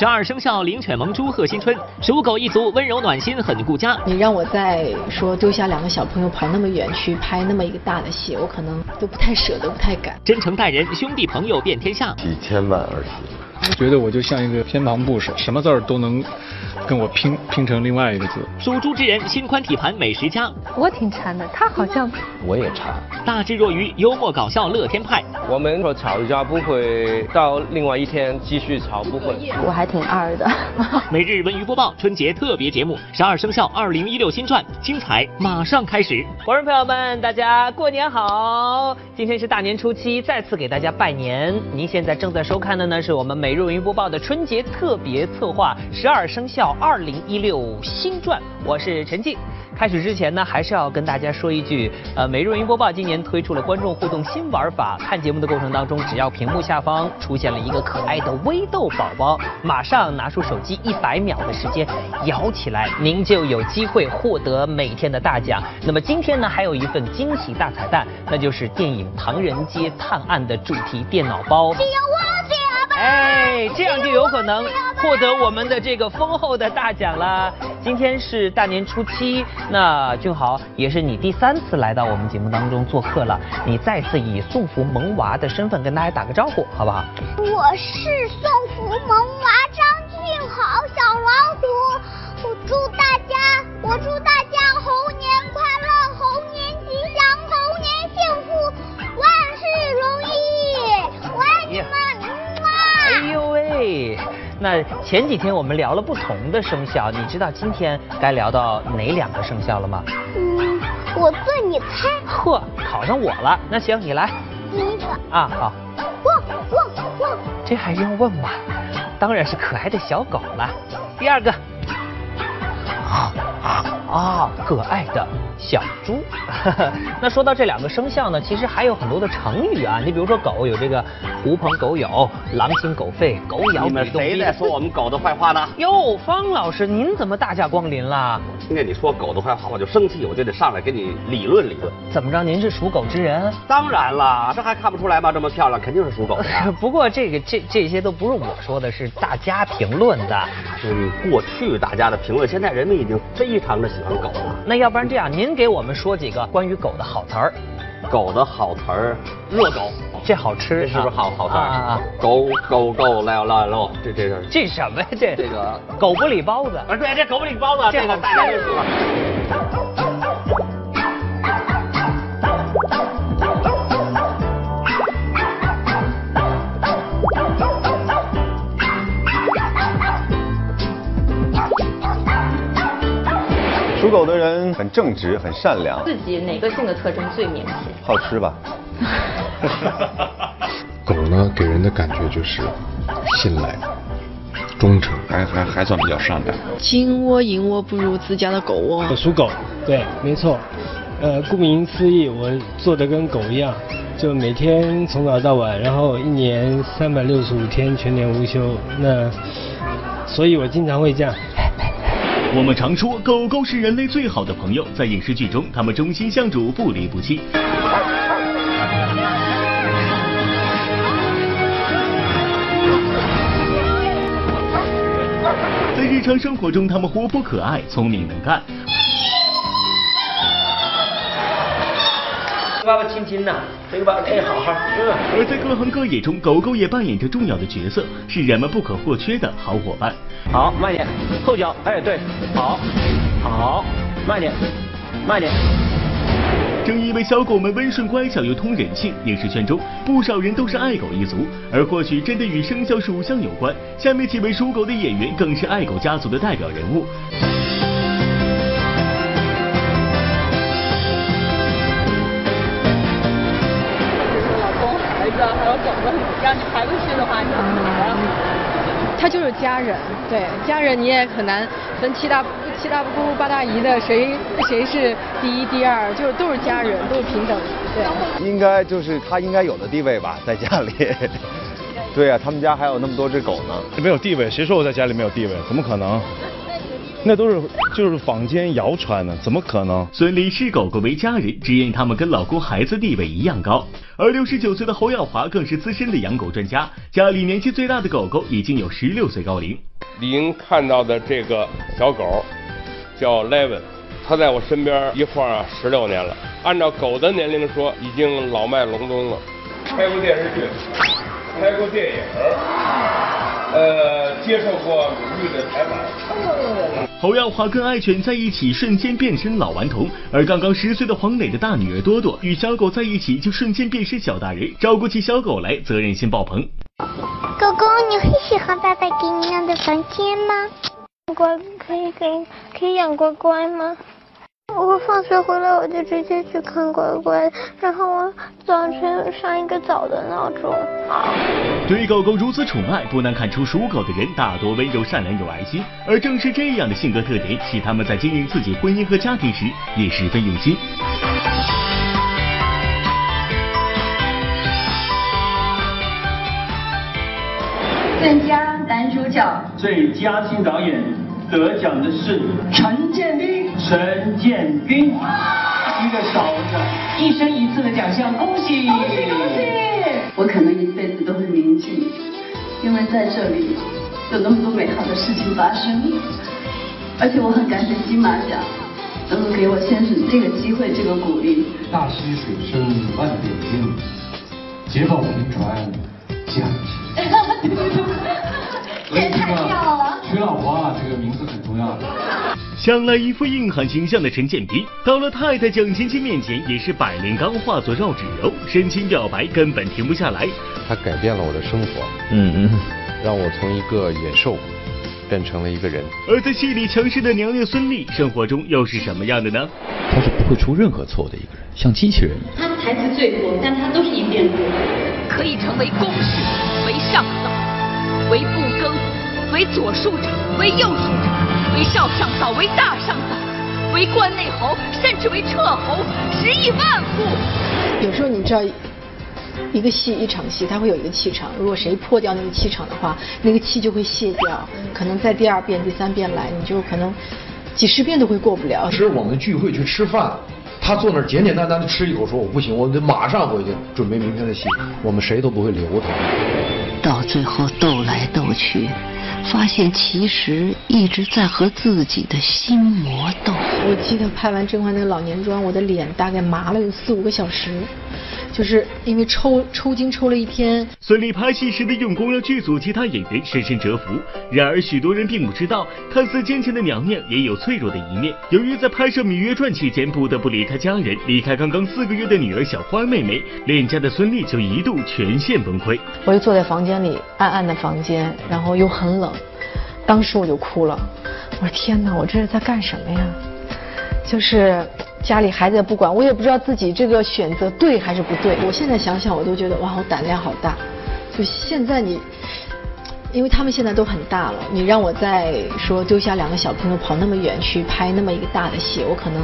12生肖灵犬萌猪贺新春，属狗一族温柔暖心很顾家。你让我再说丢下两个小朋友跑那么远去拍那么一个大的戏，我可能都不太舍得，不太敢。真诚待人，兄弟朋友遍天下。以千万而行。 我觉得我就像一个偏旁部首，什么字儿都能跟我拼成另外一个字。属猪之人心宽体盘，美食家。我挺馋的，他好像我也馋。大智若愚，幽默搞笑，乐天派。我们吵一架不会到另外一天继续吵，不会。我还挺二的。每日文娱播报春节特别节目《12生肖2016新传》，精彩马上开始。观众朋友们，大家过年好！今天是大年初七，再次给大家拜年。您现在正在收看的呢，是我们每日文娱播报的春节特别策划《12生肖2016新传》，我是陈静。开始之前呢，还是要跟大家说一句，每日文娱播报今年推出了观众互动新玩法。看节目的过程当中，只要屏幕下方出现了一个可爱的微豆宝宝，马上拿出手机100秒的时间摇起来，您就有机会获得每天的大奖。那么今天呢，还有一份惊喜大彩蛋，那就是电影《唐人街探案》的主题电脑包。 哎，这样就有可能获得我们的这个丰厚的大奖啦！今天是大年初七，那俊豪也是你第3次来到我们节目当中做客了，你再次以送福萌娃的身份跟大家打个招呼，好不好？我是送福萌娃张俊豪，小老虎，我祝大家猴年快乐，猴年吉祥，猴年幸福，万事如意，我爱你们。Yeah. 哎呦喂！那前几天我们聊了不同的生肖，你知道今天该聊到哪2个生肖了吗？嗯，我对你猜。呵，考上我了。那行，你来。第1个。啊，好。汪汪汪！这还用问吗？当然是可爱的小狗了。第2个。啊，可爱的小猪。那说到这2个生肖呢，其实还有很多的成语啊。你比如说狗有这个狐朋狗友、狼心狗肺、狗咬吕洞宾。你们谁在说我们狗的坏话呢？哟，方老师，您怎么大驾光临啦？听见你说狗的坏话，我就生气，我就得上来跟你理论理论。怎么着？您是属狗之人？当然啦，这还看不出来吗？这么漂亮，肯定是属狗的。不过这些都不是我说的，是大家评论的。嗯，过去大家的评论，现在人们已经非常的喜欢狗了。那要不然这样，您给我们说几个关于狗的好词儿。狗的好词儿，热狗，这好吃，这是不是好词儿啊？狗来喽，这什么呀？这个狗不理包子啊，对，这狗不理包子，这个大家都喜欢。 属狗的人很正直，很善良。自己哪个性格特征最明显？好吃吧。狗呢，给人的感觉就是信赖、忠诚，还算比较善良。金窝银窝不如自家的狗窝。我属狗，对，没错。顾名思义，我做的跟狗一样，就每天从早到晚，然后1年365天全年无休。那，所以我经常会这样。 我们常说，狗狗是人类最好的朋友。在影视剧中，它们忠心相助，不离不弃。在日常生活中，它们活泼可爱，聪明能干。爸爸亲亲呐、啊，这个爸爸哎，好好。而在各行各业中，狗狗也扮演着重要的角色，是人们不可或缺的好伙伴。 好，慢点，后脚，哎，对，好，慢点。正因为小狗们温顺乖巧又通人性，影视圈中不少人都是爱狗一族，而或许真的与生肖属相有关。下面几位属狗的演员更是爱狗家族的代表人物。 他就是家人，对家人你也很难分七大姑八大姨的，谁是第1、第2，就是都是家人，都是平等。对，应该就是他应该有的地位吧，在家里。对啊，他们家还有那么多只狗呢，没有地位，谁说我在家里没有地位？怎么可能？ 那都是就是坊间谣传的，怎么可能？孙俪视狗狗为家人，直言他们跟老公孩子地位一样高。而69岁的侯耀华更是资深的养狗专家，家里年纪最大的狗狗已经有16岁高龄。您看到的这个小狗叫 Levin， 它在我身边一晃啊16年了，按照狗的年龄说，已经老迈龙钟了。拍过电视剧，拍过电影。 接受过名誉的采访。侯耀华跟爱犬在一起，瞬间变身老顽童；而刚刚10岁的黄磊的大女儿多多，与小狗在一起就瞬间变身小大人，照顾起小狗来，责任心爆棚。狗狗，你会喜欢爸爸给你弄的房间吗？可以养乖乖吗？我放学回来我就直接去看乖乖，然后我早晨上一个早的闹钟。对狗狗如此宠爱，不难看出属狗的人大多温柔、善良、有爱心，而正是这样的性格特点，使他们在经营自己婚姻和家庭时也十分用心。 最佳男主角、最佳新导演得奖的是陈建斌。陈建斌，一个勺子，一生一次的奖项，恭喜！恭喜恭喜！我可能一辈子都会铭记，因为在这里有那么多美好的事情发生，而且我很感谢金马奖能够给我先生这个机会，这个鼓励。大溪水深万点冰，解放平川江西。也太妙了！徐老花这个名字很重要的。向来一副硬汉形象的陈建斌，到了太太蒋勤勤面前也是百炼钢化作绕指柔，深情表白根本停不下来。他改变了我的生活，让我从一个野兽变成了一个人。而在戏里强势的娘娘孙俪，生活中又是什么样的呢？他是不会出任何错误的一个人，像机器人。他的台词最多，但他都是一遍过，可以成为公使，为上嫂。 为不更，为左庶长，为右庶长，为少上嫂，为大上嫂，为关内侯，甚至为彻侯，10亿万户。有时候你知道，一个戏一场戏，它会有一个气场。如果谁破掉那个气场的话，那个气就会泄掉。可能在第二遍、第三遍来，你就可能几十遍都会过不了。其实我们聚会去吃饭，他坐那儿简简单单的吃一口，说我不行，我得马上回去准备明天的戏。我们谁都不会留他。 到最后斗来斗去，发现其实一直在和自己的心魔斗。我记得拍完《甄嬛》那个老年妆，我的脸大概麻了有4、5个小时，就是因为抽筋抽了一天。孙俪拍戏时的用功让剧组其他演员深深折服。然而许多人并不知道，看似坚强的娘娘也有脆弱的一面。由于在拍摄《芈月传》期间不得不离开家人，离开刚刚4个月的女儿小花妹妹，恋家的孙俪就一度全线崩溃。我就坐在房间里暗暗的房间，然后又很冷，当时我就哭了。我说天哪，我这是在干什么呀？就是家里孩子也不管，我也不知道自己这个选择对还是不对。我现在想想，我都觉得哇，我胆量好大。就现在你，因为他们现在都很大了，你让我再说丢下2个小朋友跑那么远去拍那么一个大的戏，我可能。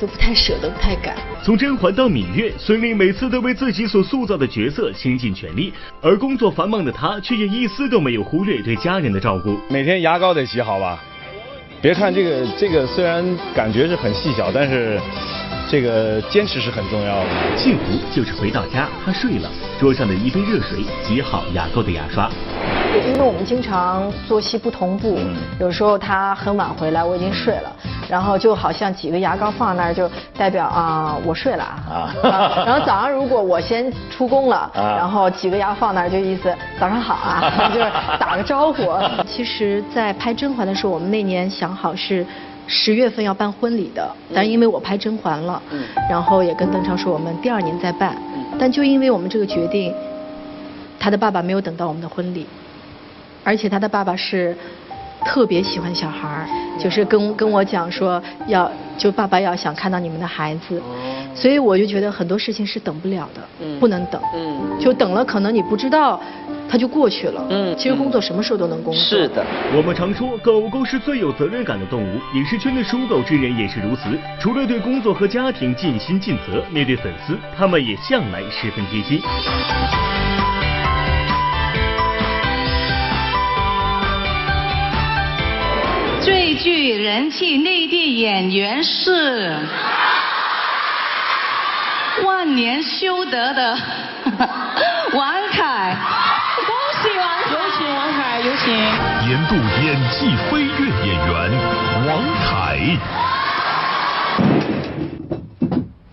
都不太舍得，不太敢。从甄嬛到芈月，孙俪每次都为自己所塑造的角色倾尽全力，而工作繁忙的她却也一丝都没有忽略对家人的照顾。每天牙膏得洗好吧？别看这个虽然感觉是很细小，但是这个坚持是很重要的。幸福就是回到家，她睡了，桌上的一杯热水，挤好牙膏的牙刷。 因为我们经常作息不同步，有时候他很晚回来，我已经睡了，然后就好像几个牙膏放那儿，就代表啊我睡了啊。然后早上如果我先出工了，然后几个牙放那儿，就意思早上好啊，就是打个招呼。其实，在拍《甄嬛》的时候，我们那年想好是10月份要办婚礼的，但因为我拍《甄嬛》了，然后也跟邓超说我们第2年再办，但就因为我们这个决定，他的爸爸没有等到我们的婚礼。 而且他的爸爸是特别喜欢小孩儿，就是跟我讲说要就爸爸要想看到你们的孩子，所以我就觉得很多事情是等不了的，不能等，就等了可能你不知道，他就过去了。其实工作什么时候都能工作。是的，我们常说狗狗是最有责任感的动物，影视圈的属狗之人也是如此。除了对工作和家庭尽心尽责，面对粉丝，他们也向来十分贴心。 最具人气内地演员是万年修得的王凯，恭喜王凯！有请王凯，有请！年度演技飞跃演员王凯。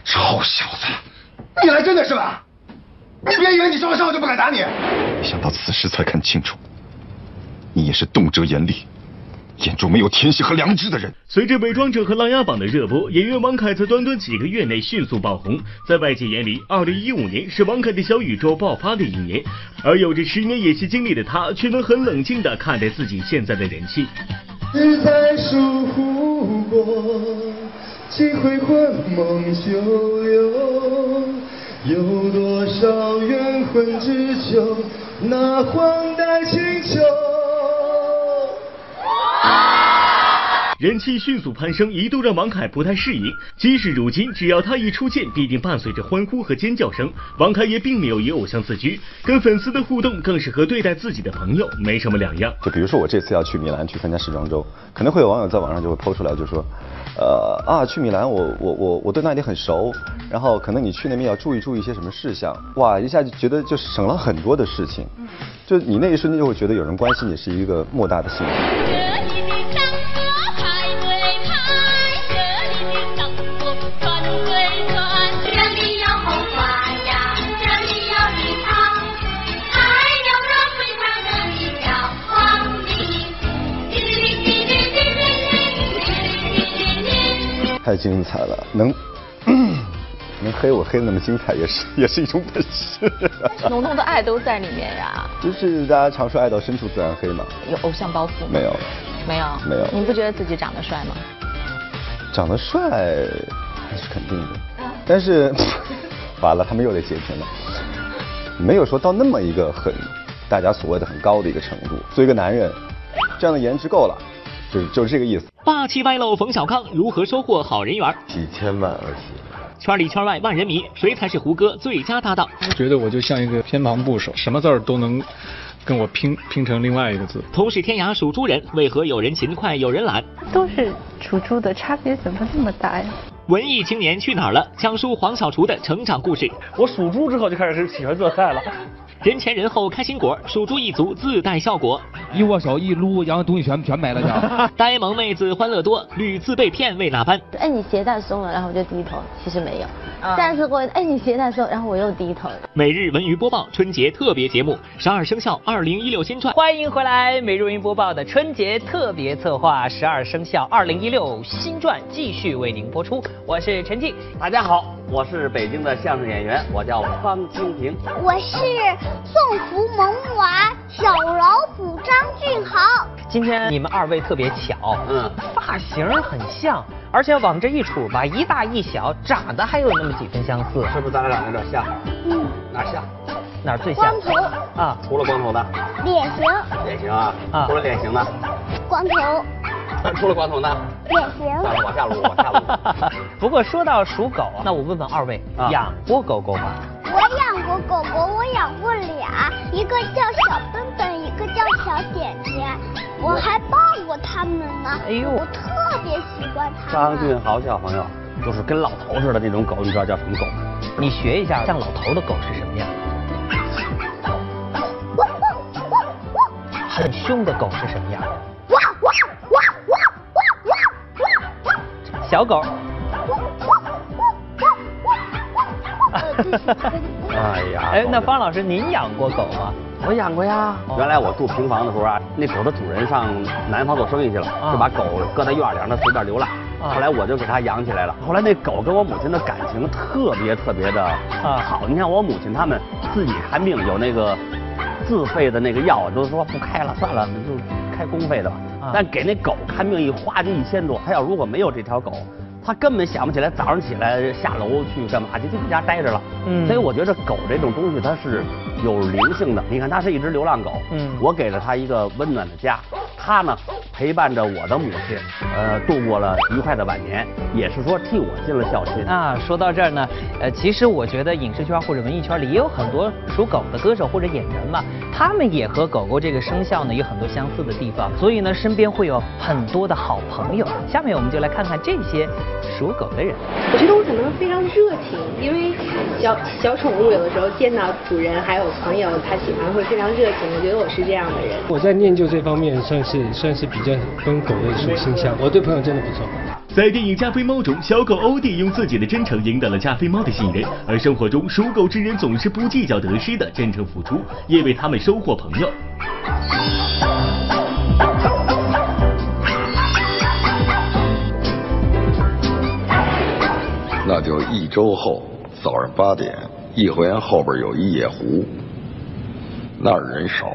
臭小子，你来真的是吧？你别以为你受了伤我就不敢打你。没想到此时才看清楚，你也是动辄严厉。 眼中没有天性和良知的人。随着《伪装者》和《琅琊榜》的热播，演员王凯在短短几个月内迅速爆红。在外界眼里，2015年是王凯的小宇宙爆发的一年，而有着10年演戏经历的他，却能很冷静地看待自己现在的人气。是在疏忽过，几回魂梦久留，有多少冤魂之酒，那换代清秋。 人气迅速攀升，一度让王凯不太适应。即使如今，只要他一出现，必定伴随着欢呼和尖叫声。王凯也并没有以偶像自居，跟粉丝的互动更是和对待自己的朋友没什么两样。就比如说我这次要去米兰去参加时装周，可能会有网友在网上就会抛出来，就说，去米兰我对那里很熟，然后可能你去那边要注意一些什么事项。哇，一下就觉得就省了很多的事情，就你那一瞬间就会觉得有人关心你是一个莫大的幸福。 太精彩了，能黑我黑那么精彩，也是一种本事。浓浓的爱都在里面呀。就是大家常说爱到深处自然黑嘛。有偶像包袱吗？没有，没有，没有。你不觉得自己长得帅吗？长得帅那是肯定的，但是完了，他们又得截屏了。没有说到那么一个很大家所谓的很高的一个程度，做一个男人，这样的颜值够了。 就是这个意思。霸气外露，冯小刚如何收获好人缘？几千万而已，圈里圈外万人迷，谁才是胡歌最佳搭档？我觉得我就像一个偏旁部首，什么字儿都能跟我拼成另外一个字。同是天涯属猪人，为何有人勤快有人懒？都是属猪的，差别怎么这么大呀？文艺青年去哪儿了？讲述黄小厨的成长故事。我属猪之后就开始喜欢做菜了。 人前人后开心果，属猪一族自带效果。一握手一撸，然后东西全没了就。呆萌妹子欢乐多，屡次被骗为哪般？哎，你鞋带松了，然后我就低头，其实没有。下次过，哎，你鞋带松，然后我又低头。每日文娱播报春节特别节目《十二生肖2016新传》，欢迎回来！每日文娱播报的春节特别策划《十二生肖2016新传》继续为您播出。我是陈静，大家好，我是北京的相声演员，我叫方清平，我是。 送福萌娃小老虎张俊豪，今天你们二位特别巧，发型很像，而且往这一杵吧，一大一小，长得还有那么几分相似，是不是？咱俩有点像，哪像？哪最像？光头啊，除了光头的，脸型，脸型啊，除了脸型的，光头。 除了光头呢？也行。往下撸。不过说到属狗，那我问问二位，养过狗狗吗？我养过狗狗，我养过俩，一个叫小笨笨，一个叫小点点，我还抱过他们呢。哎呦，我特别喜欢他们。张俊豪小朋友，就是跟老头似的那种狗，你知道叫什么狗吗？你学一下，像老头的狗是什么样？很凶的狗是什么样？ 小狗，哎呀！哎，那方老师，您养过狗吗？我养过呀。原来我住平房的时候啊，那狗的主人上南方做生意去了，就把狗搁在院里让它随便流浪。后来我就给它养起来了。后来那狗跟我母亲的感情特别的好。你看我母亲他们自己看病有那个自费的那个药，都说不开了，算了，就开公费的吧。 但给那狗看病一花就1000多，他要如果没有这条狗，他根本想不起来早上起来下楼去干嘛去，就在家待着了。所以我觉得狗这种东西它是有灵性的。你看它是一只流浪狗，我给了它一个温暖的家。她呢陪伴着我的母亲，度过了愉快的晚年，也是说替我尽了孝心啊。说到这儿呢，其实我觉得影视圈或者文艺圈里也有很多属狗的歌手或者演员嘛，他们也和狗狗这个生肖呢有很多相似的地方，所以呢身边会有很多的好朋友。下面我们就来看看这些属狗的人。我觉得我可能非常热情，因为小宠物有的时候见到主人还有朋友，他喜欢会非常热情。我觉得我是这样的人。我在念旧这方面算是比较跟狗类属性像，我对朋友真的不错。在电影《加菲猫》中，小狗欧弟用自己的真诚赢得了加菲猫的信任，而生活中属狗之人总是不计较得失的真诚付出，也为他们收获朋友。那就一周后早上8点，颐和园后边有一野湖，那儿人少。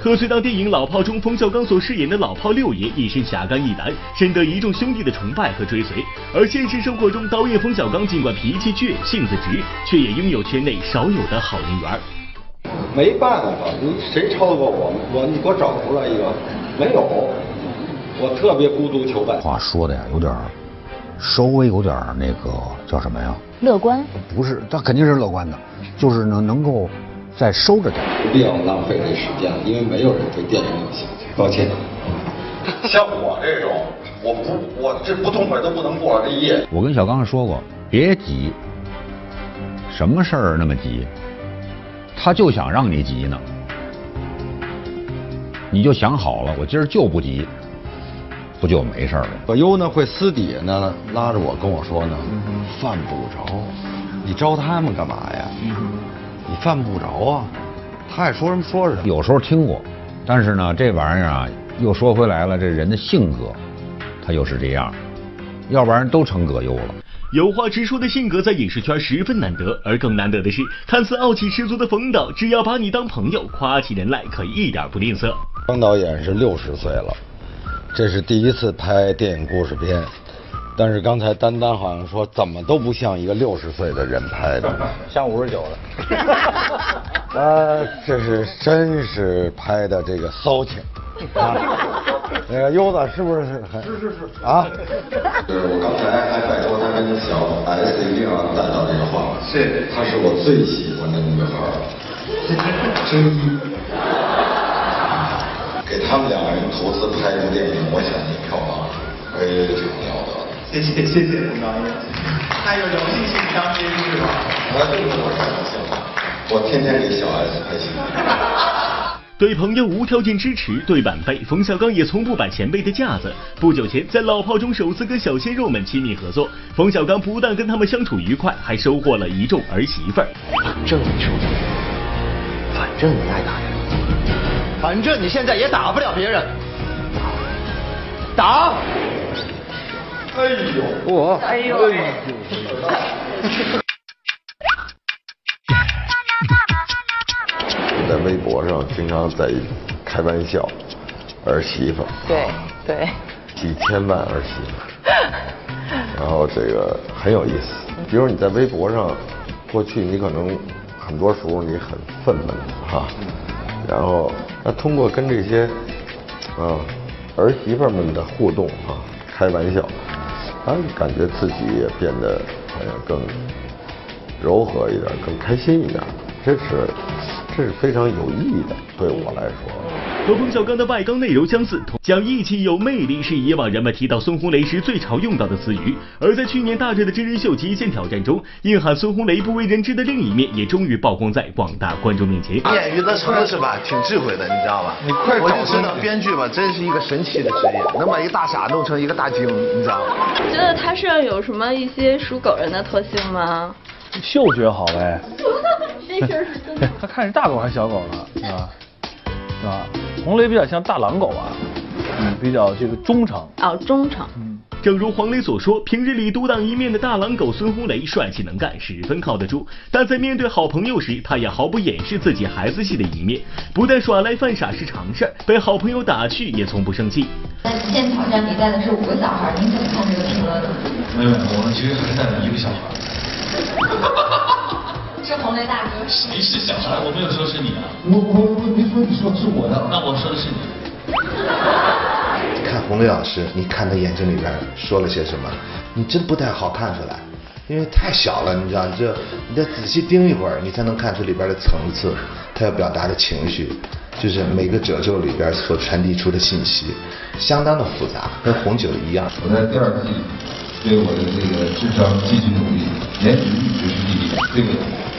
贺岁档电影《老炮》中，冯小刚所饰演的老炮六爷一身侠肝义胆，深得一众兄弟的崇拜和追随。而现实生活中，导演冯小刚尽管脾气倔、性子直，却也拥有圈内少有的好人缘。没办法，你谁超得过我？你给我找出来一个，没有。我特别孤独求败。话说的呀，有点稍微有点那个叫什么呀？乐观？不是，他肯定是乐观的，就是能够。再收着点，不必要浪费这时间了，因为没有人对电影有兴趣。抱歉，像我这种，我这不痛快都不能过这一夜。我跟小刚说过，别急，什么事儿那么急？他就想让你急呢，你就想好了，我今儿就不急，不就没事儿了？葛优呢会私底下呢拉着我跟我说呢，犯不着，你招他们干嘛呀？你犯不着啊，他爱说什么说什么。有时候听过，但是呢，这玩意儿啊，又说回来了，这人的性格，他又是这样，要不然都成葛优了。有话直说的性格在影视圈十分难得，而更难得的是，看似傲气十足的冯导，只要把你当朋友，夸起人来可一点不吝啬。冯导演是60岁了，这是第一次拍电影故事片，但是刚才丹丹好像说怎么都不像一个60岁的人拍的，像59了。这是真是拍的这个骚情啊！那个优子是不是很？是啊！就是我刚才还摆脱他跟小 S 一定要带到这个话，是他是我最喜欢的女孩，真给他们两个人投资拍一部电影，我想你票房非常了得。谢谢冯导演，那有荣幸去当监制吧？我太荣幸了，我天天给小 S 拍戏。对朋友无条件支持，对晚辈冯小刚也从不摆前辈的架子。不久前在《老炮》中首次跟小鲜肉们亲密合作，冯小刚不但跟他们相处愉快，还收获了一众儿媳妇儿。反正你输，反正你爱打人，反正你现在也打不了别人，打！哎呦，我哎呦！在微博上经常在开玩笑，儿媳妇。对。几千万儿媳妇，然后这个很有意思。比如你在微博上，过去你可能很多时候你很愤懑哈，然后那通过跟这些儿媳妇们的互动啊，开玩笑。他感觉自己也变得好像更柔和一点，更开心一点，这是非常有意义的。对我来说，和冯小刚的外刚内柔相似，讲义气有魅力是以往人们提到孙红雷时最常用到的词语。而在去年大热的真人秀《极限挑战》中，硬汉孙红雷不为人知的另一面也终于曝光在广大观众面前。演娱乐城是吧？挺智慧的，你知道吧？你快我就知道编剧吧，真是一个神奇的职业，能把一个大傻弄成一个大精，你知道吗？觉得他是要有什么一些属狗人的特性吗？嗅觉好呗。这事儿是真的。他看是大狗还是小狗了，是吧？是吧？红雷比较像大狼狗啊，比较这个忠诚。忠诚。正如黄磊所说，平日里独当一面的大狼狗孙红雷帅气能干，十分靠得住。但在面对好朋友时，他也毫不掩饰自己孩子气的一面，不但耍赖犯傻是常事儿，被好朋友打趣也从不生气。那现场站比赛的是5个小孩，您怎么看这个评论呢？没有，我们其实还是代表一个小孩。是红雷大哥，是你是小孩，我没有说是你啊。我没说你说是我的，那我说的是你。看红雷老师，你看他眼睛里边说了些什么，你真不太好看出来，因为太小了，你知道，你得仔细盯一会儿，你才能看出里边的层次，他要表达的情绪，就是每个褶皱里边所传递出的信息，相当的复杂，跟红酒一样。我在第2季对我的这个智商继续努力，颜值只是第一，这个。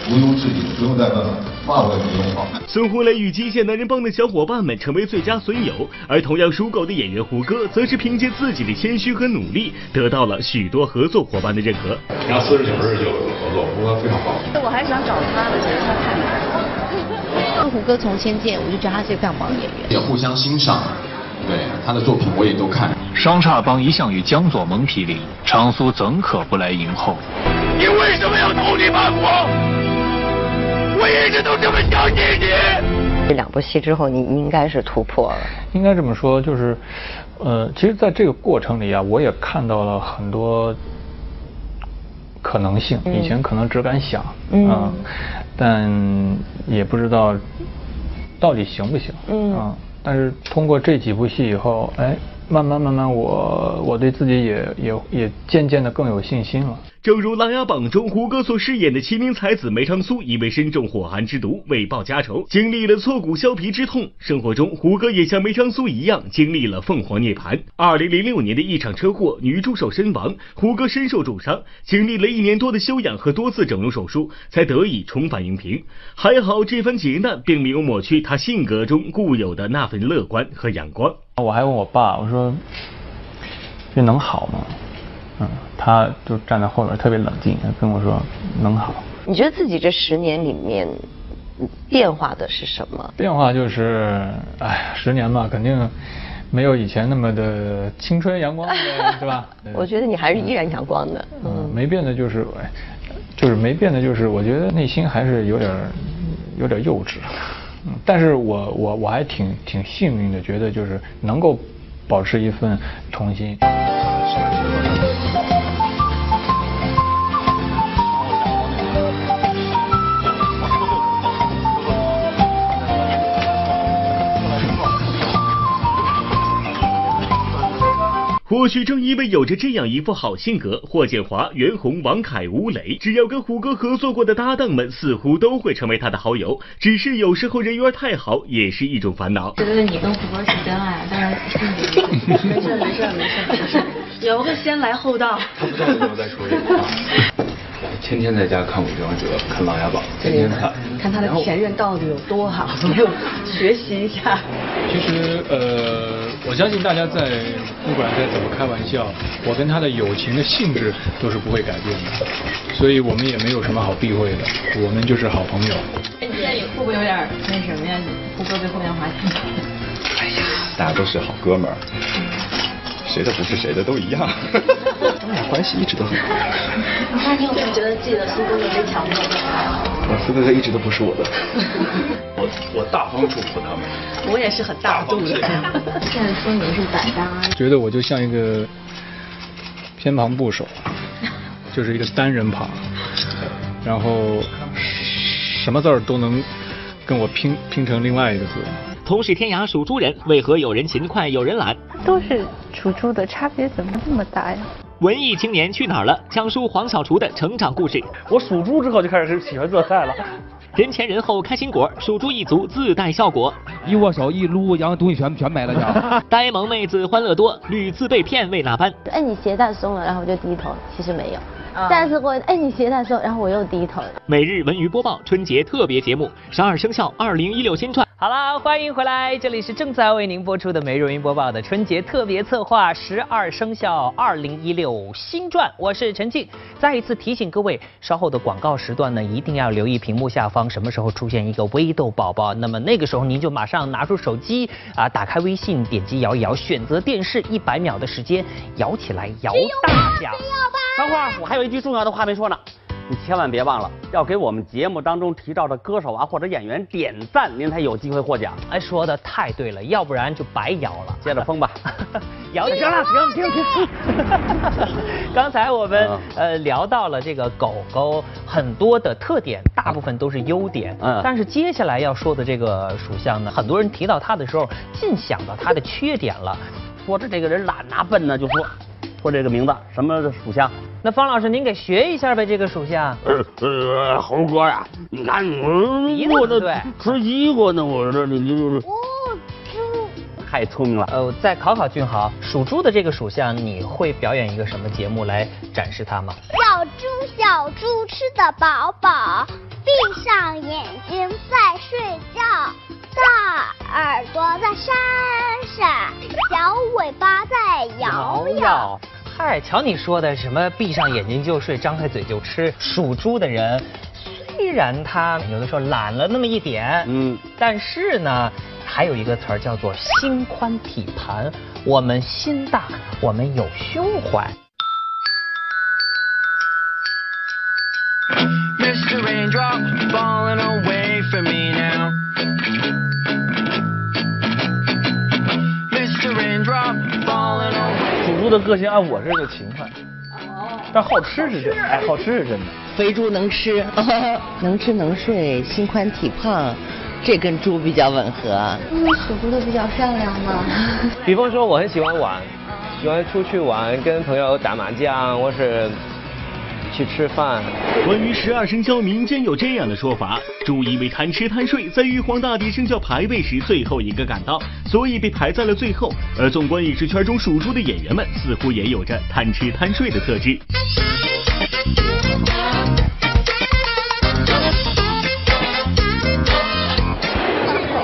毋庸置疑，不用再问了，骂我也不用跑。孙红雷与极限男人帮的小伙伴们成为最佳损友，而同样属狗的演员胡歌，则是凭借自己的谦虚和努力，得到了许多合作伙伴的认可。拿49、29合作，胡歌非常棒。我还想找他的，只是他太难了。胡歌从《仙剑》，我就觉得他是非常棒的演员，也互相欣赏。对他的作品我也都看。双煞帮一向与江左盟毗邻，长苏怎可不来迎候？你为什么要投地叛国？我一直都这么相信你。这两部戏之后，你应该是突破了。应该这么说，就是，其实在这个过程里啊，我也看到了很多可能性。以前可能只敢想，但也不知道到底行不行，但是通过这几部戏以后，哎。慢慢，我对自己也渐渐的更有信心了。正如《琅琊榜》中胡歌所饰演的齐名才子梅长苏，因为身中火寒之毒，为报家仇，经历了挫骨削皮之痛。生活中，胡歌也像梅长苏一样，经历了凤凰涅槃。2006年的一场车祸，女助手身亡，胡歌身受重伤，经历了1年多的休养和多次整容手术，才得以重返荧屏。还好，这番劫难并没有抹去他性格中固有的那份乐观和阳光。我还问我爸，我说这能好吗？他就站在后边特别冷静，跟我说能好。你觉得自己这10年里面变化的是什么？变化就是，10年嘛，肯定没有以前那么的青春阳光，对吧？我觉得你还是依然阳光的。没变的就是，我觉得内心还是有点幼稚。但是我还挺幸运的，觉得就是能够保持一份童心。或许正因为有着这样一副好性格，霍建华、袁弘、王凯、吴磊，只要跟胡歌合作过的搭档们，似乎都会成为他的好友。只是有时候人缘太好，也是一种烦恼。觉得你跟胡歌是真爱，当然没事，有个先来后到。他不知道有没有在说这个。天天在家看《武装者》，看《琅琊榜》，天天看。看他的前任到底有多好，学习一下。其实我相信大家在不管在怎么开玩笑，我跟他的友情的性质都是不会改变的，所以我们也没有什么好避讳的，我们就是好朋友。你现在也会不会有点那什么呀？胡歌被霍建华气死了？哎呀，大家都是好哥们儿，谁的不是谁的都一样。我们俩关系一直都很好。那你有没有觉得自己的苏哥哥被抢走了？我苏哥哥一直都不是我的。我大方祝福他们。我也是很大度的。现在说你是百搭。觉得我就像一个偏旁部首，就是一个单人旁，然后什么字儿都能跟我拼成另外一个字。同是天涯属猪人，为何有人勤快有人懒？都是属猪的，差别怎么这么大呀？文艺青年去哪儿了？讲述黄小厨的成长故事。我属猪之后就开始喜欢做菜了。人前人后开心果，属猪一族自带效果。一握手一撸，然后东西全没了就。呆萌妹子欢乐多，屡次被骗为哪般？哎，你鞋带松了，然后我就低头，其实没有。下次过来，哎，你携带的时候，然后我又低头了。每日文娱播报春节特别节目《十二生肖2016新传》。好啦，欢迎回来，这里是正在为您播出的梅若音播报的春节特别策划《12生肖2016新传》，我是陈静。再一次提醒各位，稍后的广告时段呢，一定要留意屏幕下方什么时候出现一个微豆宝宝，那么那个时候您就马上拿出手机啊，打开微信，点击摇一摇，选择电视，100秒的时间摇起来，摇大响。等会儿我还有一句重要的话没说呢。 你千万别忘了要给我们节目当中提到的歌手啊或者演员点赞，您才有机会获奖。哎，说的太对了，要不然就白摇了。接着疯吧，摇行了，停。刚才我们聊到了这个狗狗很多的特点，大部分都是优点。嗯，但是接下来要说的这个属相呢，很多人提到它的时候，尽想到它的缺点了，说这个人懒啊笨呢，就说这个名字什么属相。 那方老师，您给学一下呗，这个属相。猴哥呀、啊，你看我这吃西瓜呢，我这你就是太聪明了。再考考俊豪，属猪的这个属相，你会表演一个什么节目来展示它吗？小猪吃得饱饱，闭上眼睛在睡觉，大耳朵在扇扇，小尾巴在摇摇。嗨，瞧你说的什么闭上眼睛就睡，张开嘴就吃。属猪的人，虽然他有的时候懒了那么一点，但是呢，还有一个词儿叫做心宽体盘。我们心大，我们有胸怀。的个性按我这个勤快，但好吃是真的，哎，好吃是真的。肥猪能吃，能吃能睡，心宽体胖，这跟猪比较吻合。因为属猪的比较善良嘛。比方说，我很喜欢玩，喜欢出去玩，跟朋友打麻将，或是去吃饭。关于12生肖，民间有这样的说法：猪因为贪吃贪睡，在玉皇大帝生肖排位时最后一个赶到。 所以被排在了最后，而纵观影视圈中属猪的演员们，似乎也有着贪吃贪睡的特质。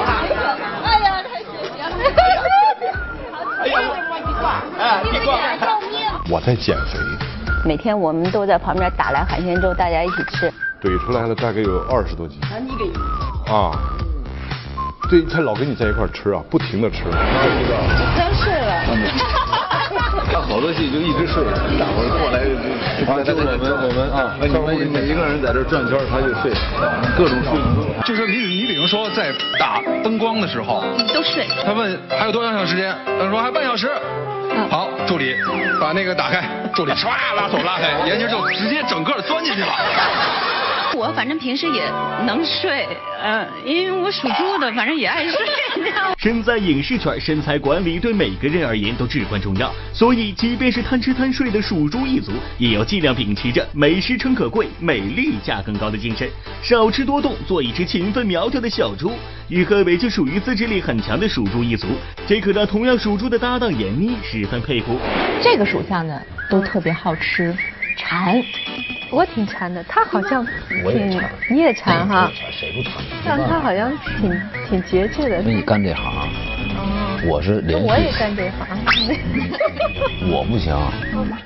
哎呀，太神奇了！哎呀，我在减肥，每天我们都在旁边打来海鲜粥，大家一起吃，怼出来了大概有20多斤。啊，你给啊。 对他老跟你在一块吃啊，不停的吃。真睡了。他好多戏就一直睡，大伙过来就我们啊，你们每一个人在这转圈，他就睡，各种睡。就说你比如说在打灯光的时候，都睡。他问还有多长时间？他说还半小时。好，助理把那个打开，助理唰拉手拉开，研究就直接整个钻进去了。 我反正平时也能睡，因为我属猪的，反正也爱睡觉。身在影视圈，身材管理对每个人而言都至关重要，所以即便是贪吃贪睡的属猪一族，也要尽量秉持着美食诚可贵，美丽价更高的精神，少吃多动，做一只勤奋苗条的小猪。于和伟就属于自制力很强的属猪一族，这可让同样属猪的搭档闫妮十分佩服。这个属相呢，都特别好吃，馋。 我挺馋的，他好像我也馋，你也馋哈？谁不馋？但他好像挺节制的。你干这行，我是连续我也干这行，我不行，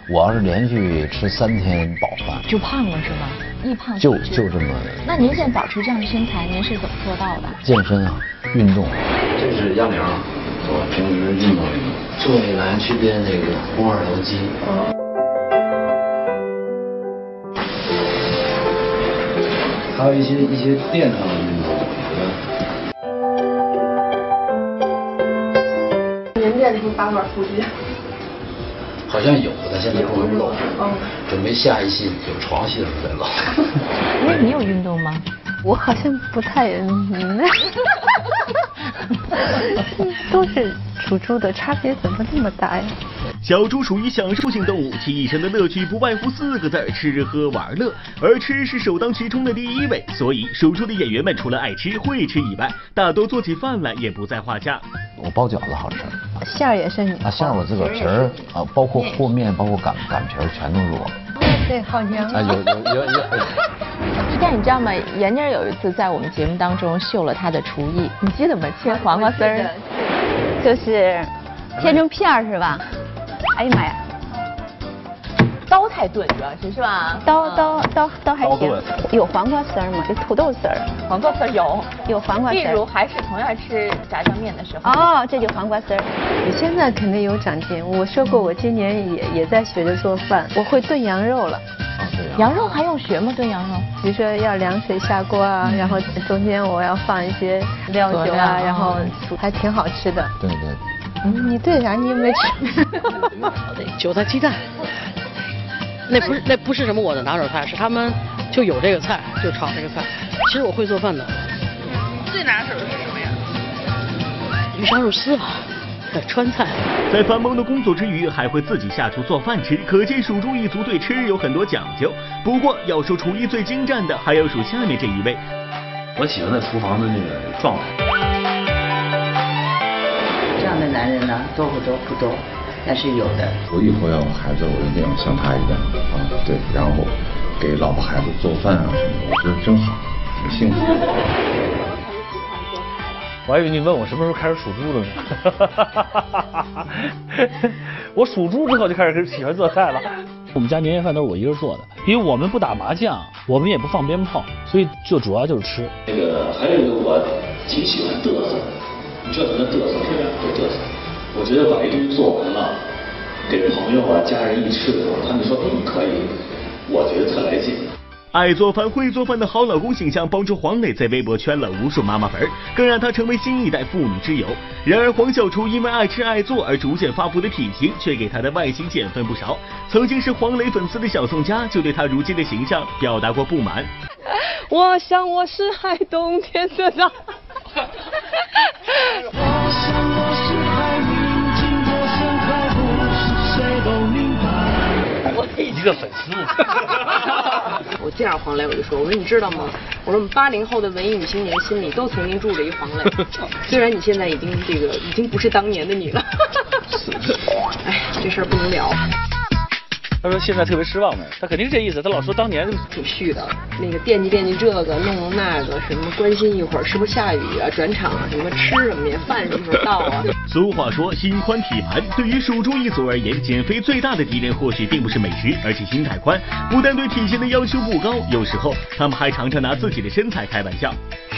我要是连续吃3天饱饭，就胖了是吧？易胖就这么。那您现在保持这样的身材，您是怎么做到的？健身啊，运动。这是鸭梁，我平时运动运动，坐起来去练这个肱二头肌。 还有一些电上的运动，您练出8段腹肌？好像有的，现在不会露。准备下一戏有床戏的时候再露。那你有运动吗？我好像不太，都是属猪的，差别怎么这么大呀？ 小猪属于享受性动物，其一生的乐趣不外乎4个字：吃喝玩乐。而吃是首当其冲的第1位，所以属猪的演员们除了爱吃会吃以外，大多做起饭来也不在话下。我包饺子好吃，馅儿也是你啊，馅儿我自个儿皮儿啊，包括和面，包括擀皮儿，全都是我。对，好娘啊！有。但你知道吗？闫妮有一次在我们节目当中秀了她的厨艺，你记得吗？切黄瓜丝儿，就是切成片儿是吧？哎呀妈呀！刀太钝主要是吧？刀还行。有黄瓜丝儿吗？有土豆丝儿。黄瓜丝儿有。有黄瓜丝儿。例如还是同样吃炸酱面的时候。哦，这就黄瓜丝儿。你现在肯定有长进。我说过，我今年也在学着做饭，我会炖羊肉了。羊肉还用学吗？炖羊肉？比如说要凉水下锅啊，然后中间我要放一些料酒啊，然后还挺好吃的。对对。嗯，你炖啥？你也没吃。韭菜鸡蛋。那不是什么我的拿手菜，是他们就有这个菜，就炒这个菜。其实我会做饭的。最拿手的是什么呀？鱼香肉丝啊，川菜。在繁忙的工作之余，还会自己下厨做饭吃，可见蜀中一族对吃有很多讲究。不过要说厨艺最精湛的，还要数下面这一位。我喜欢在厨房的那个状态。这样的男人呢，多不多？不多。还是有的。我以后要孩子，我就那样像他一样啊，对，然后给老婆孩子做饭啊什么的，我觉得真好，挺幸福。我还以为你问我什么时候开始数猪了呢。我数猪之后就开始喜欢做菜了。我们家年夜饭都是我一个人做的，因为我们不打麻将，我们也不放鞭炮，所以就主要就是吃。那个还有一个我挺喜欢嘚瑟，你知道什么嘚瑟吗？对，嘚瑟。我觉得把一顿做完了，给朋友啊、家人一吃的时候，他们说嗯可以，我觉得特来劲。爱做饭、会做饭的好老公形象，帮助黄磊在微博圈了无数妈妈粉，更让他成为新一代妇女之友。然而，黄小厨因为爱吃爱做而逐渐发福的体型，却给他的外形减分不少。曾经是黄磊粉丝的小宋佳，就对他如今的形象表达过不满。我想我是海冬天的浪。我想我是海。一个粉丝，我见着黄磊我就说，我说你知道吗？我说我们80后的文艺女青年心里都曾经住着一黄磊，虽然你现在已经不是当年的你了。哎，这事儿不能聊。他说现在特别失望呗，他肯定是这意思，他老说当年挺虚的，那个惦记惦记这个，弄那个，什么关心一会儿是不是下雨啊，转场啊，什么吃什么呀，饭什么时候到啊。俗话说心宽体盘，对于蜀中一族而言，减肥最大的敌人或许并不是美食，而是心太宽。不但对体型的要求不高，有时候他们还常常拿自己的身材开玩笑。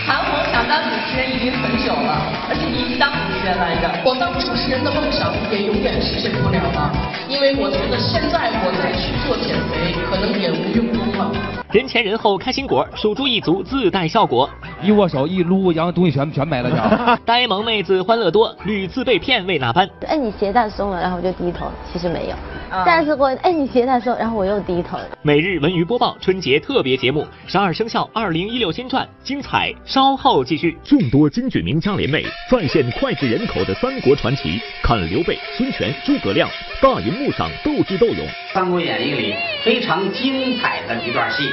韩红想当主持人已经很久了，而且你当主持人来着，我当主持人的梦想也永远实现不了了，因为我觉得现在我再去做减肥，可能也无用功了。人前人后开心果，蜀中一族自带效果。一握手一撸，然后东西全没了就。呆萌妹子欢乐多，屡次被骗为哪般？哎，你鞋带松了，然后我就低头，其实没有。再次过，哎，你鞋带松，然后我又低头。每日文娱播报春节特别节目《12生肖2016新传》，精彩稍后继续。众多京剧名家联袂，再现脍炙人口的三国传奇，看刘备、孙权、诸葛亮，大银幕上斗智斗勇。《三国演义》里非常精彩的一段戏，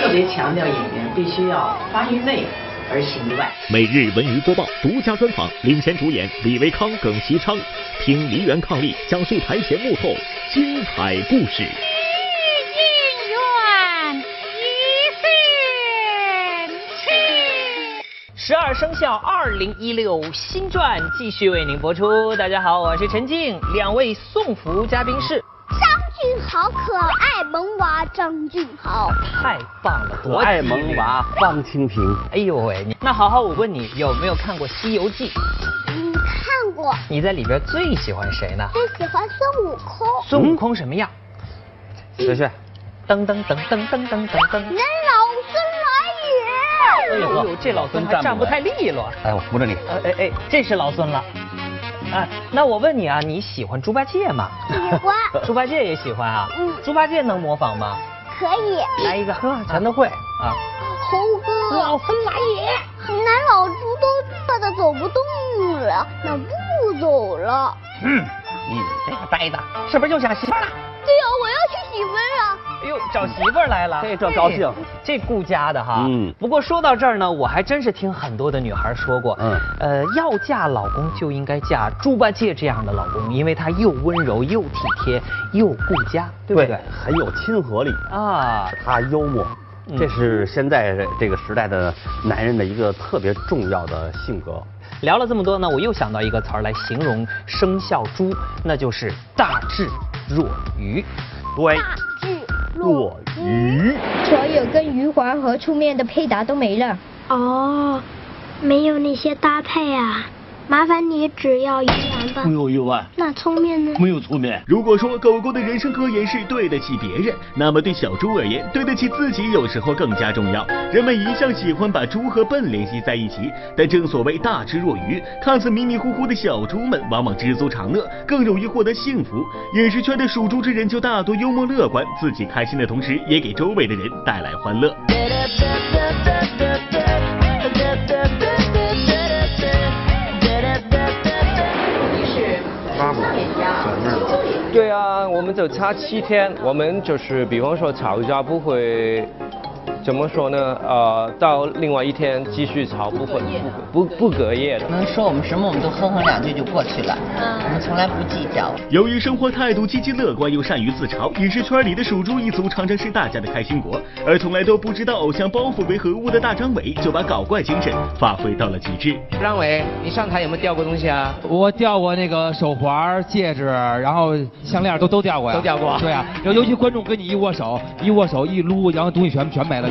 特别强调演员必须要发挥内而行外。每日文娱播报独家专访，领衔主演李维康、耿其昌，听梨园伉俪讲述台前幕后精彩故事。12生肖2016新传继续为您播出。大家好，我是陈静，两位送福嘉宾是张俊豪，可爱萌娃张俊豪，太棒了，可爱萌娃方清平。哎呦喂，那好好，我问你有没有看过《西游记》？嗯，看过。你在里边最喜欢谁呢？最喜欢孙悟空。孙悟空什么样？学学，噔噔噔噔噔噔噔噔。哎呦，这老孙还站不太利落。哎，我扶着你。哎，这是老孙了。哎，那我问你啊，你喜欢猪八戒吗？喜欢。猪八戒也喜欢啊。嗯。猪八戒能模仿吗？可以。来一个，呵，全都会啊。猴哥，老孙来也。那老猪都饿得走不动了，那不走了。嗯，你这个呆子，是不是又想媳妇了？对呀，我要娶媳妇了。哎呦，找媳妇儿来了，这高兴，这顾家的哈。嗯。不过说到这儿呢，我还真是听很多的女孩说过，要嫁老公就应该嫁猪八戒这样的老公，因为他又温柔又体贴又顾家，对不对？很有亲和力啊，他幽默，这是现在这个时代的男人的一个特别重要的性格。聊了这么多呢，我又想到一个词儿来形容生肖猪，那就是大智若愚。对，大智若愚，所有跟余华和出面的配搭都没了。哦，没有那些搭配啊。麻烦你只要一碗吧，没有一碗。那粗面呢？没有粗面。如果说狗狗的人生格言是对得起别人，那么对小猪而言，对得起自己有时候更加重要。人们一向喜欢把猪和笨联系在一起，但正所谓大智若愚，看似迷迷糊糊的小猪们往往知足常乐，更容易获得幸福。影视圈的属猪之人就大多幽默乐观，自己开心的同时，也给周围的人带来欢乐。对啊，我们就差7天，我们就是比方说吵架不会，怎么说呢？到另外一天继续吵，不隔夜的。能说我们什么，我们都哼哼两句就过去了。我们从来不计较。由于生活态度积极乐观又善于自嘲，影视圈里的属猪一族常常是大家的开心果。而从来都不知道偶像包袱为何物的大张伟，就把搞怪精神发挥到了极致。张伟，你上台有没有掉过东西啊？我掉过那个手环、戒指，然后项链都掉过呀。都掉过。对啊，尤其观众跟你一握手一撸，然后东西全没了。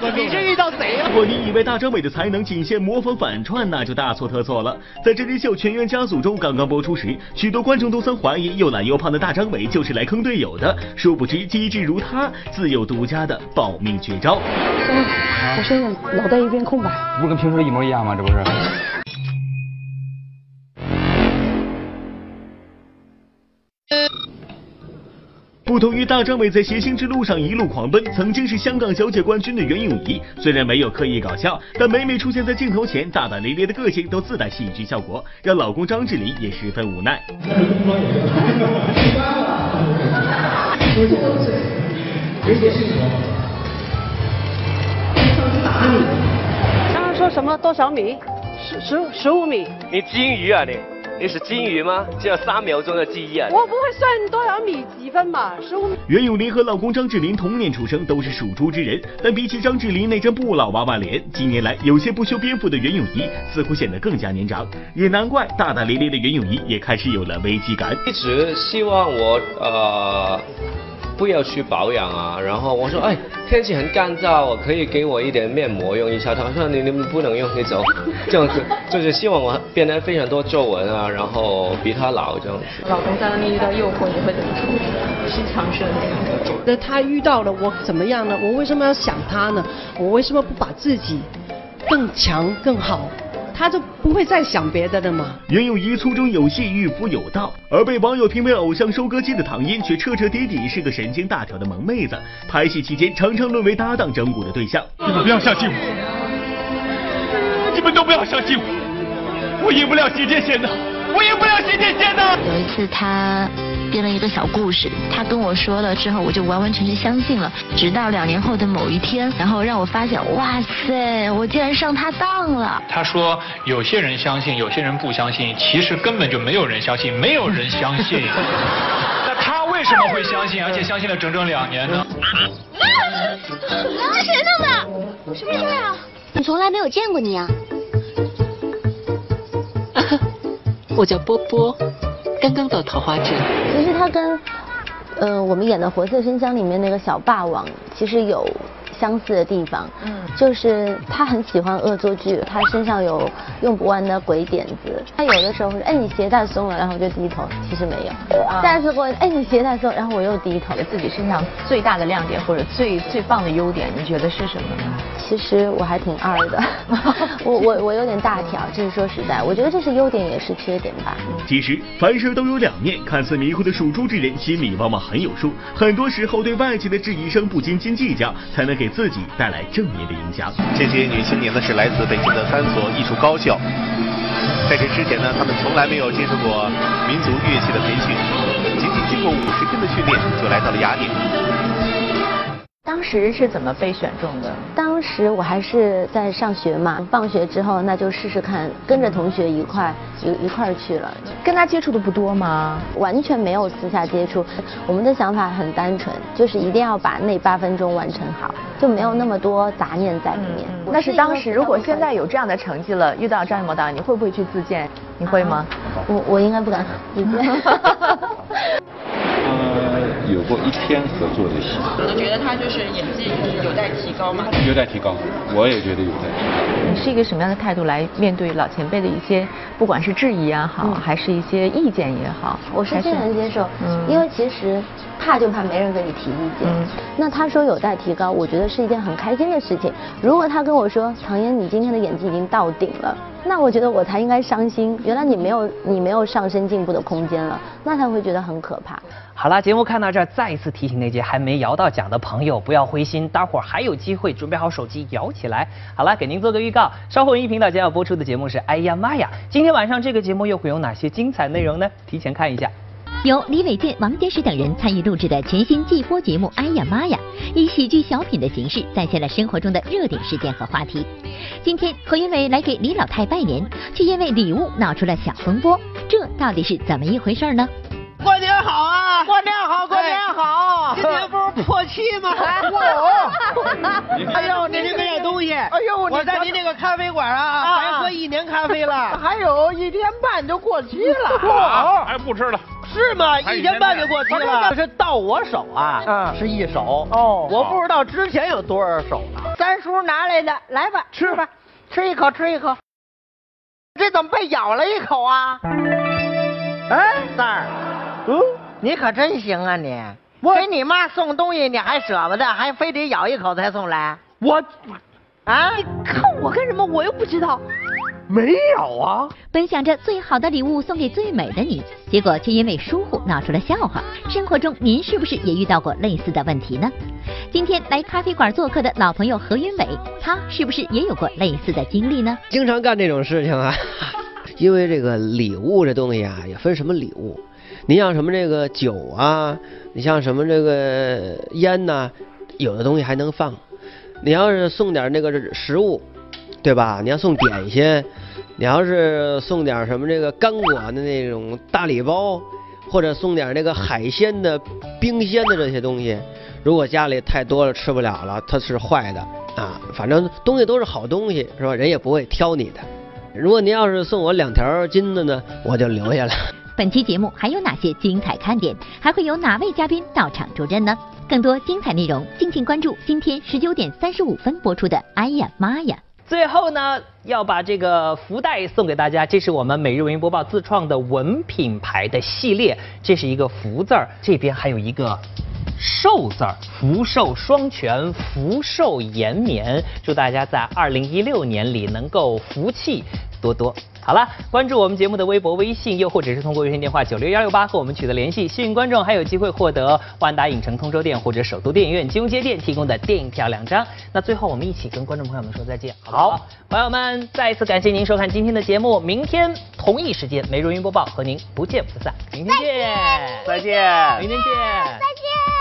你是遇到贼了！如果你以为大张伟的才能仅限模仿反串，那就大错特错了。在真人秀《全员家族》中刚刚播出时，许多观众都曾怀疑又懒又胖的大张伟就是来坑队友的，殊不知机智如他自有独家的保命绝招。我现在脑袋一片空白，不是跟平时一模一样吗？这不是。不同于大张伟在谐星之路上一路狂奔，曾经是香港小姐冠军的袁咏仪，虽然没有刻意搞笑，但每每出现在镜头前，大大咧咧的个性都自带喜剧效果，让老公张智霖也十分无奈。刚刚说什么多少米？十五米。你金鱼啊你？你是金鱼吗？只有3秒钟的记忆啊！我不会算多少米几分嘛，15米。袁咏琳和老公张智霖同年出生，都是属猪之人，但比起张智霖那张不老娃娃脸，近年来有些不修边幅的袁咏仪似乎显得更加年长，也难怪大大咧咧的袁咏仪也开始有了危机感。一直希望我不要去保养啊，然后我说哎，天气很干燥，可以给我一点面膜用一下。他说你们不能用那种，这样子就是希望我变得非常多皱纹啊，然后比他老这样子。老公在外面遇到诱惑，你会怎么处理？是常识的。那他遇到了我怎么样呢？我为什么要想他呢？我为什么不把自己更强更好？他就不会再想别的了吗？袁咏仪粗中有细，御夫有道，而被网友评为偶像收割机的唐嫣，却彻彻底底是个神经大条的萌妹子。拍戏期间常常沦为搭档整蛊的对象。你们不要相信我，你们都不要相信我，我赢不了谢天谢的，我赢不了谢天谢的。有一次他编了一个小故事，他跟我说了之后，我就完完全全相信了。直到2年后的某一天，然后让我发现，哇塞，我竟然上他当了。他说有些人相信，有些人不相信，其实根本就没有人相信，没有人相信。那他为什么会相信，而且相信了整整2年呢？这谁弄的？什么事啊？你从来没有见过你啊？我叫波波。刚刚到桃花镇。其实他跟，我们演的《活色生香》里面那个小霸王，其实有相似的地方。嗯，就是他很喜欢恶作剧，他身上有用不完的鬼点子。他有的时候会说，哎，你鞋带松了，然后我就低头，其实没有。下一次过来，哎，你鞋带松，然后我又低头。自己身上最大的亮点或者最棒的优点，你觉得是什么呢？其实我还挺二的，我有点大条，这是说实在，我觉得这是优点也是缺点吧。其实凡事都有两面，看似迷糊的属猪之人心里往往很有数，很多时候对外界的质疑声不斤斤计较，才能给自己带来正面的影响。这些女青年呢是来自北京的3所艺术高校，在这之前呢，她们从来没有接受过民族乐器的培训，仅仅经过50天的训练就来到了雅典。当时是怎么被选中的？当时我还是在上学嘛，放学之后那就试试看，跟着同学一块儿去了。跟他接触的不多吗？完全没有私下接触，我们的想法很单纯，就是一定要把那8分钟完成好，就没有那么多杂念在里面。那是当时，如果现在有这样的成绩了，遇到张艺谋导演，你会不会去自荐？你会吗？我应该不敢自荐。有过1天合作的戏，我都觉得他就是演技就是有待提高嘛，有待提高，我也觉得有待提高。你是一个什么样的态度来面对老前辈的一些，不管是质疑也好，还是一些意见也好？我是最能接受，因为其实怕就怕没人跟你提意见。那他说有待提高，我觉得是一件很开心的事情。如果他跟我说，唐嫣，你今天的演技已经到顶了，那我觉得我才应该伤心。原来你没有上升进步的空间了，那他会觉得很可怕。好了，节目看到这儿，再一次提醒那些还没摇到奖的朋友不要灰心，待会儿还有机会，准备好手机摇起来。好了，给您做个预告，稍后文艺频道将要播出的节目是《哎呀妈呀》，今天晚上这个节目又会有哪些精彩内容呢？提前看一下。由李伟健、王天石等人参与录制的全新季播节目《哎呀妈呀》，以喜剧小品的形式再现了生活中的热点事件和话题。今天何云伟来给李老太拜年，却因为礼物闹出了小风波，这到底是怎么一回事呢？过年好啊！过年好，过年好！今年不是破7吗？哎呦，您这点东西！哎呦，我在您那个咖啡馆啊，白喝1年咖啡了，还有1天半就过期了。哎，不吃了。是吗？1天半就过期了，这到我手啊，是1手哦，我不知道之前有多少手了。三叔拿来的，来吧，吃吧，吃一口，吃一口。这怎么被咬了一口啊？哎，三儿。你可真行啊你！给你妈送东西你还舍不得，还非得咬一口才送来。我，啊！你看我干什么？我又不知道。没有啊！本想着最好的礼物送给最美的你，结果却因为疏忽闹出了笑话。生活中您是不是也遇到过类似的问题呢？今天来咖啡馆做客的老朋友何云伟，他是不是也有过类似的经历呢？经常干这种事情啊，因为这个礼物这东西啊，也分什么礼物。你像什么这个酒啊，你像什么这个烟呐、啊，有的东西还能放。你要是送点那个食物，对吧？你要送点心，你要是送点什么这个干果的那种大礼包，或者送点那个海鲜的、冰鲜的这些东西，如果家里太多了吃不了了，它是坏的啊。反正东西都是好东西，是吧？人也不会挑你的。如果您要是送我2条金的呢，我就留下了。本期节目还有哪些精彩看点？还会有哪位嘉宾到场助阵呢？更多精彩内容，敬请关注今天19:35播出的《哎呀妈呀》。最后呢，要把这个福袋送给大家，这是我们每日文娱播报自创的文品牌的系列，这是一个福字儿，这边还有一个寿字儿，福寿双全，福寿延绵，祝大家在2016年里能够福气多多。好了，关注我们节目的微博、微信，又或者是通过热线电话96168和我们取得联系，幸运观众还有机会获得万达影城通州店或者首都电影院金融街店提供的电影票2张。那最后我们一起跟观众朋友们说再见，好，朋友们，再一次感谢您收看今天的节目，明天同一时间每日云播报和您不见不散，明天见，再见，明天见，再见。